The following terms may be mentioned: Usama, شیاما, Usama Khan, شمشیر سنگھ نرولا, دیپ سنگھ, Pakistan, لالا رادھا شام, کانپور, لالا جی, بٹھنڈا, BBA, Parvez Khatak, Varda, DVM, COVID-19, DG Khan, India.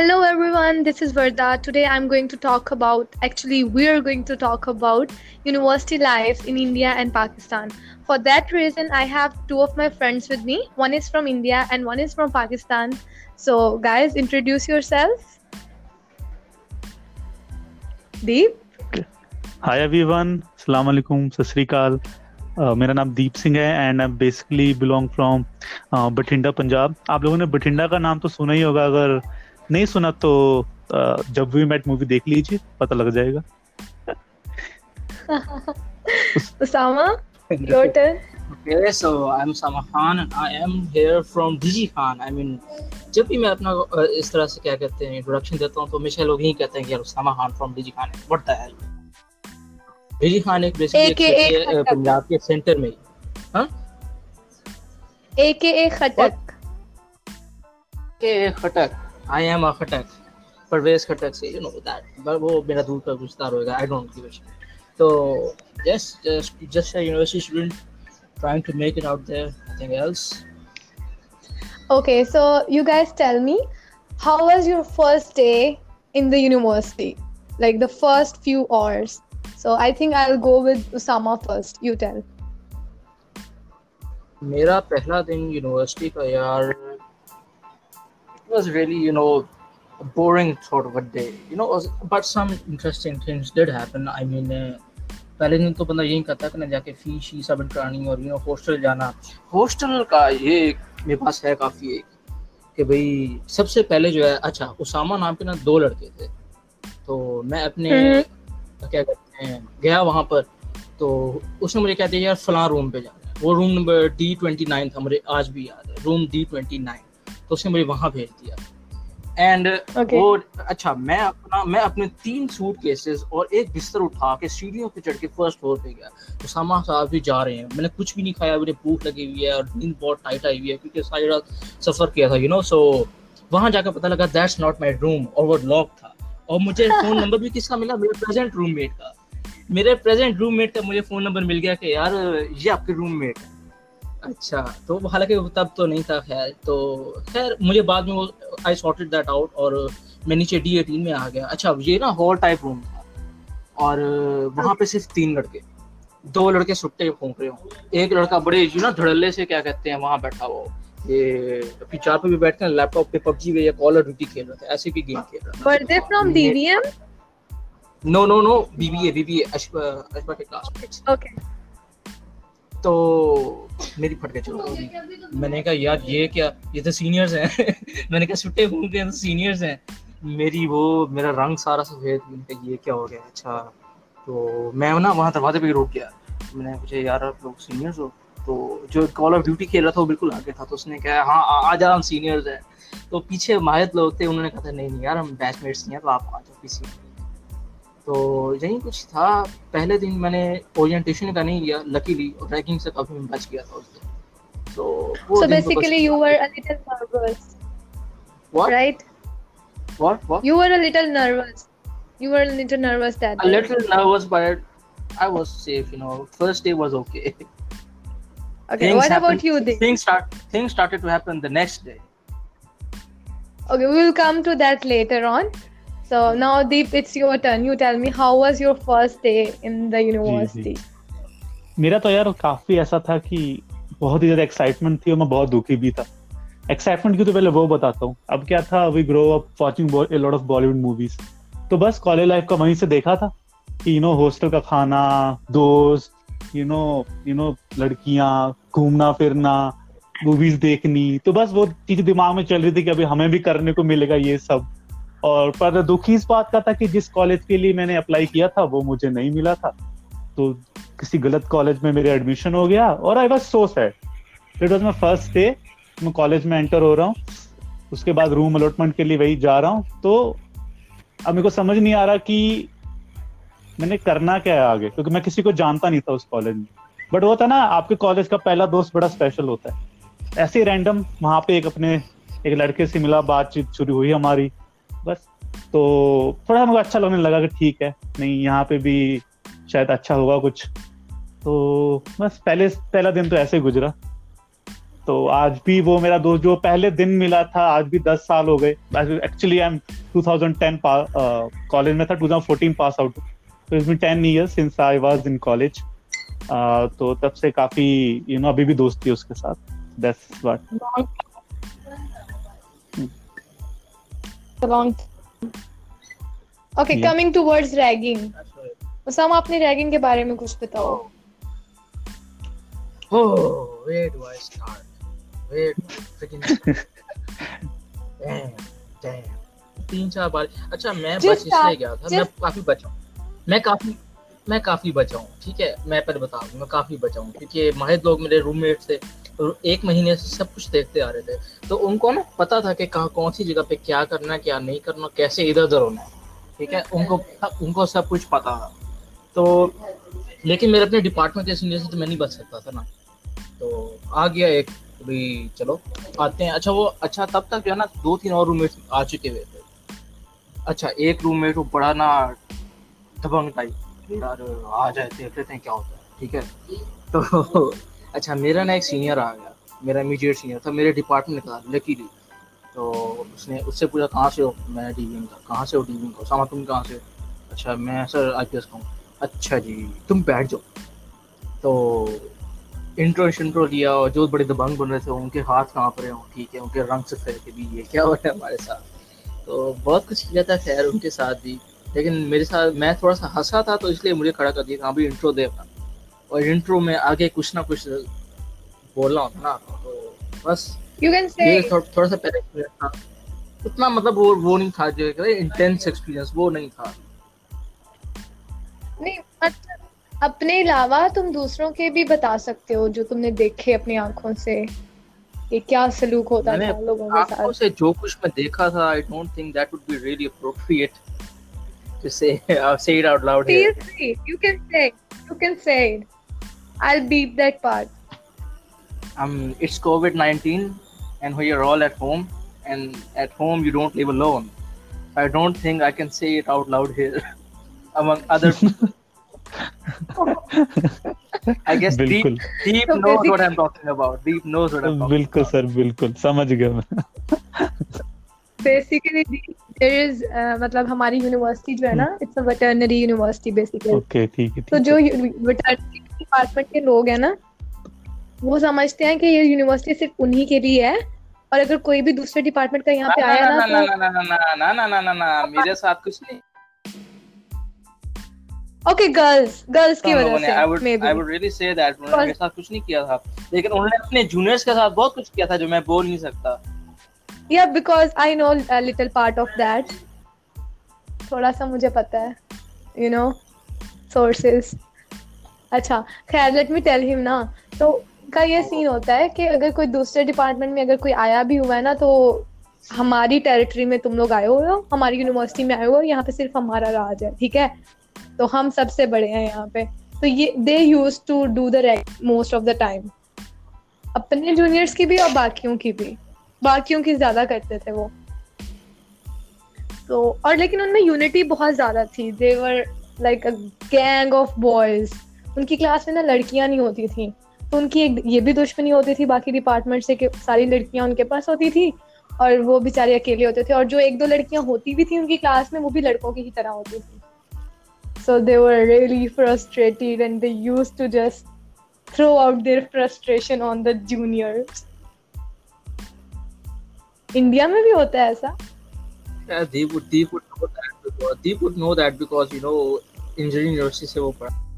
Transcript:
Hello everyone, this is Varda. Today I'm going to talk about, we are going to talk about university life in India and Pakistan. For that reason, I have two of my friends with me. One is from India and one is from Pakistan. So guys, introduce yourselves. Deep. Hi everyone. Assalamu alaikum. Sat Sri Akal. میرا نام دیپ سنگھ ہے and I basically belong from بٹھنڈا Punjab. آپ لوگوں نے بٹھنڈا کا نام تو سنا ہی ہوگا, اگر نہیں سنا تو جب وی میٹ مووی دیکھ لیجیے, پتہ لگ جائے گا. Usama, your turn. Okay, so I'm Usama Khan and I am here from DG Khan. I mean, جب بھی میں اپنا اس طرح سے کیا کہتے ہیں انٹروڈکشن دیتا ہوں تو ہمیشہ لوگ یہی کہتے ہیں کہ یار Usama Khan from D G Khan. What the hell? Digi Khan ایک بیسکلی پنجاب کے سینٹر میں, ہاں, اے کے اے خٹک, اے اے Khattak. I am a Khatak, Parvez Khatak سے, you know that. But وہ میرا دور کا گزشتہ ہوگا, I don't give a shit. So just a university student trying to make it out there, nothing else. Okay, so you guys tell me, how was your first day in the university, like the first few hours? So I think I'll go with Usama first. You tell. میرا پہلا دن university کا, یار, it was really, you know, a boring sort of a day, you know, but some interesting things did happen. I mean, پہلے دن تو بندہ یہی کہتا ہے کہ نہ جا کے فی شی سبمٹ کرانی اور یو نو ہاسٹل جانا. ہاسٹل کا یہ میرے پاس ہے کافی ایک کہ بھائی سب سے پہلے جو ہے, اچھا, اسامہ نام کے نا دو لڑکے تھے, تو میں اپنے کیا کہتے ہیں گیا وہاں پر, تو اس نے مجھے کہتے ہیں یار فلاں روم پہ جانا ہے. وہ روم نمبر D29 تھا, مجھے آج بھی یاد ہے, روم D29. تو اس نے مجھے وہاں بھیج دیا اینڈ وہ, اچھا, میں اپنے 3 سوٹ کیسز اور ایک بستر اٹھا کے سیڑھیوں پہ چڑھ کے فرسٹ فلور پہ گیا. اسامہ صاحب بھی جا رہے ہیں, میں نے کچھ بھی نہیں کھایا, مجھے بھوک لگی ہوئی ہے اور نیند بہت ٹائٹ آئی ہوئی ہے کیونکہ ساری رات سفر کیا تھا, یو نو. سو وہاں جا کے پتہ لگا دیٹس ناٹ مائی روم اور وہ لاک تھا. اور مجھے فون نمبر بھی کس کا ملا, میرے پریزنٹ روم میٹ کا. میرے پریزنٹ روم میٹ کا مجھے فون نمبر مل گیا کہ یار یہ آپ کے روم میٹ ہے. اچھا, تو حالانکہ تب تو نہیں تھا. خیر, تو خیر مجھے بعد میں وہ آئی سارٹڈ دیٹ آؤٹ اور میں نیچے D18 میں آ گیا. اچھا, یہ نا ہال ٹائپ روم تھا اور وہاں پہ صرف 3 لڑکے, 2 لڑکے سٹے پھونک رہے ہوں, ایک لڑکا بڑے جو نا دھڑلے سے کیا کہتے ہیں وہاں بیٹھا ہوا, یہ چار پہ بھی بیٹھ کے لیپ ٹاپ پہ پب جی یا کال آف ڈیوٹی کھیل رہا تھا, ایسے بھی گیم کھیل رہا تھا. From DVM? No, BBA اشفا کے کلاس میٹس. تو میری پھٹ کے چلو, میں نے کہا یار یہ کیا, یہ تو سینئرز ہیں. میں نے کہا سٹے گھوم کے سینئرز ہیں. میری وہ میرا رنگ سارا سفید, میں نے کہا یہ کیا ہو گیا. اچھا, تو میں نا وہاں دروازے پہ روک گیا, میں نے پوچھا یار آپ لوگ سینئرز ہو؟ تو جو کال آف ڈیوٹی کھیل رہا تھا وہ بالکل آگے تھا, تو اس نے کہا ہاں آج ہم سینئرز ہیں. تو پیچھے ماہر لوگ تھے, انہوں نے کہا تھا نہیں یار ہم بیچ میٹس نہیں ہیں, تو آپ آ جاؤ کسی. تو یہی کچھ تھا. پہلے دن میں نے اورینٹیشن کا نہیں لیا, لکیلی ریگنگ سے کافی میں بچ گیا تھا اس دن. So basically you were a little nervous, right? What? You were a little nervous that day. A little nervous, but I was safe, you know. First day was okay. Okay, what about you, Deep? Things started to happen the next day. Okay, we will come to that later on. So now, Deep, it's your turn. You tell me, how was your first day in the university? میرا تو یار کافی ایسا تھا کہ بہت ہی زیادہ excitement تھی اور میں بہت دکھی بھی تھا. ایکسائٹمنٹ کی تو پہلے وہ بتاتا ہوں. اب کیا تھا, we grow up watching a lot of Bollywood movies. تو بس کالج لائف کا وہیں سے دیکھا تھا کہ یو نو ہاسٹل کا کھانا, دوست, یو نو لڑکیاں, گھومنا پھرنا, موویز دیکھنی. تو بس وہ چیز دماغ میں چل رہی تھی کہ ابھی ہمیں بھی کرنے کو ملے گا یہ سب. اور پر دکھی اس بات کا تھا کہ جس کالج کے لیے میں نے اپلائی کیا تھا وہ مجھے نہیں ملا تھا, تو کسی غلط کالج میں میرے ایڈمیشن ہو گیا اور I was so sad. It was my first day, میں کالج میں انٹر ہو رہا ہوں, اس کے بعد روم الاٹمنٹ کے لیے وہی جا رہا ہوں. تو اب میرے کو سمجھ نہیں آ رہا کہ میں نے کرنا کیا ہے آگے, کیونکہ میں کسی کو جانتا نہیں تھا اس کالج میں. بٹ وہ تھا نا, آپ کے کالج کا پہلا دوست بڑا اسپیشل ہوتا ہے. ایسے ہی رینڈم وہاں پہ ایک لڑکے سے ملا, بات چیت شروع ہوئی ہماری بس. تو تھوڑا ہم کو اچھا لگنے لگا کہ ٹھیک ہے, نہیں یہاں پہ بھی شاید اچھا ہوگا کچھ. تو بس پہلا دن تو ایسے ہی گزرا. تو آج بھی وہ میرا دوست جو پہلے دن ملا تھا، آج بھی 10 سال ہو گئے. ایکچولی آئی ایم 2010 کالج میں تھا، 2014 پاس آؤٹ، تو اس میں 10 years since I was in college. تو تب سے کافی یو نو ابھی بھی دوستی اس کے ساتھ. That's what. Okay, yeah. Coming towards ragging. Usama, آپ نے ragging کے بارے میں کچھ بتاؤ. Oh, where do I start? Damn. 3-4 بار. اچھا میں بس اس لیے گیا تھا، میں کافی بچا ہوں. ٹھیک ہے، میں پہلے بتا دوں، میں کافی بچا ہوں کیونکہ ماہر لوگ میرے روم میٹ تھے، ایک مہینے سے سب کچھ دیکھتے آ رہے تھے، تو ان کو نا پتا تھا کہ کہاں کون سی جگہ پہ کیا کرنا کیا نہیں کرنا، کیسے ادھر ادھر ہونا ہے. ٹھیک ہے، ان کو سب کچھ پتا تھا. تو لیکن میرے اپنے ڈپارٹمنٹ کے سینئر سے تو میں نہیں بچ سکتا تھا نا، تو آ گیا ایک بھی چلو آتے ہیں. اچھا وہ اچھا تب تک جو ہے نا 2-3 اور روم میٹ آ چکے ہوئے تھے. اچھا ایک روم میٹ وہ بڑا نا دبنگ ٹائپ، یار آ جائے دیکھ لیتے ہیں کیا ہوتا ہے. ٹھیک ہے، تو اچھا میرا نا ایک سینئر آ گیا، میرا امیڈیٹ سینئر تھا میرے ڈپارٹمنٹ کا، لکیلی. تو اس نے اس سے پوچھا کہاں سے ہو، میں ڈی وی ایم کا. کہاں سے ہو؟ ڈی وی ایم کا. اسامہ تم کہاں سے؟ اچھا میں سر آئی پی ایس کا ہوں. اچھا جی تم بیٹھ جاؤ. تو انٹرو شنٹرو لیا، اور جو بڑے دبنگ بن رہے تھے ان کے ہاتھ کانپ رہے ہوں، ٹھیک ہے، ان کے رنگ سفید کے بھی یہ کیا ہو رہا ہے ہمارے ساتھ. تو بہت کچھ کیا تھا خیر ان کے ساتھ بھی، لیکن میرے ساتھ میں تھوڑا سا ہنسا تھا تو اس لیے مجھے کھڑا کر دیا کہ ہاں بھائی انٹرو دے گا، اور انٹرو میں آگے کچھ نہ کچھ بولنا ہوتا نا، تو بس تھوڑا سا پہلے اتنا مطلب وہ نہیں تھا جو انٹینس ایکسپیرینس، وہ نہیں تھا. نہیں اپنے علاوہ تم دوسروں کے بھی بتا سکتے ہو جو تم نے دیکھے اپنی آنکھوں سے، یہ کیا سلوک ہوتا تھا لوگوں کے ساتھ. آنکھوں سے جو کچھ میں دیکھا تھا، I don't think that would be really appropriate to say it out loud here. You can say I'll beep that part. It's COVID-19 and we are all at home. And at home you don't live alone. I don't think I can say it out loud here among other people. I guess Deep knows what I'm talking about. Deep knows what I'm talking bilkul, about. Bilkul sir, samajh gaya. Basically there is matlab hamari university jo hai na, it's a veterinary university basically. Okay, theek hai. So jo veterinary department ke log hai na, وہ سمجھتے ہیں کہ یہ university صرف انہی کے لیے ہے، اور اگر کوئی بھی دوسرے ڈپارٹمنٹ کا یہاں پہ آیا نا، نہ میرے ساتھ کچھ نہیں. اوکے گرلز کی وجہ سے I would really say that انہوں نے میرے ساتھ کچھ نہیں کیا تھا، لیکن انہوں نے اپنے جونیئرز کے ساتھ بہت کچھ کیا تھا جو میں بول نہیں سکتا. Yeah, because I know a little part of that. تھوڑا سا مجھے پتا ہے، you know, sources. اچھا خیر let me tell him نا. تو کا یہ سین ہوتا ہے کہ اگر کوئی دوسرے ڈپارٹمنٹ میں اگر کوئی آیا بھی ہوا ہے نا، تو ہماری ٹیریٹری میں تم لوگ آئے ہوئے ہو، ہماری یونیورسٹی میں آئے ہوئے ہو، یہاں پہ صرف ہمارا راج ہے، ٹھیک ہے، تو ہم سب سے بڑے ہیں یہاں پہ. تو یہ they use to do the most of the time, اپنے جونیئرس کی بھی اور باقیوں کی زیادہ کرتے تھے وہ. تو اور لیکن ان میں یونٹی بہت زیادہ تھی، they were like a gang of boys. ان کی کلاس میں نا لڑکیاں نہیں ہوتی تھیں، تو ان کی ایک یہ بھی دشمنی ہوتی تھی باقی ڈپارٹمنٹ سے کہ ساری لڑکیاں ان کے پاس ہوتی تھیں اور وہ بیچارے اکیلے ہوتے تھے، اور جو 1-2 لڑکیاں ہوتی بھی تھیں ان کی کلاس میں، وہ بھی لڑکوں کی ہی طرح ہوتی تھیں. So they were really frustrated and they used to just throw out their frustration on the juniors. India میں بھی ہوتا ہے ایسا. Yeah, they would know that because, you know, engineering university سے وہ پڑھا.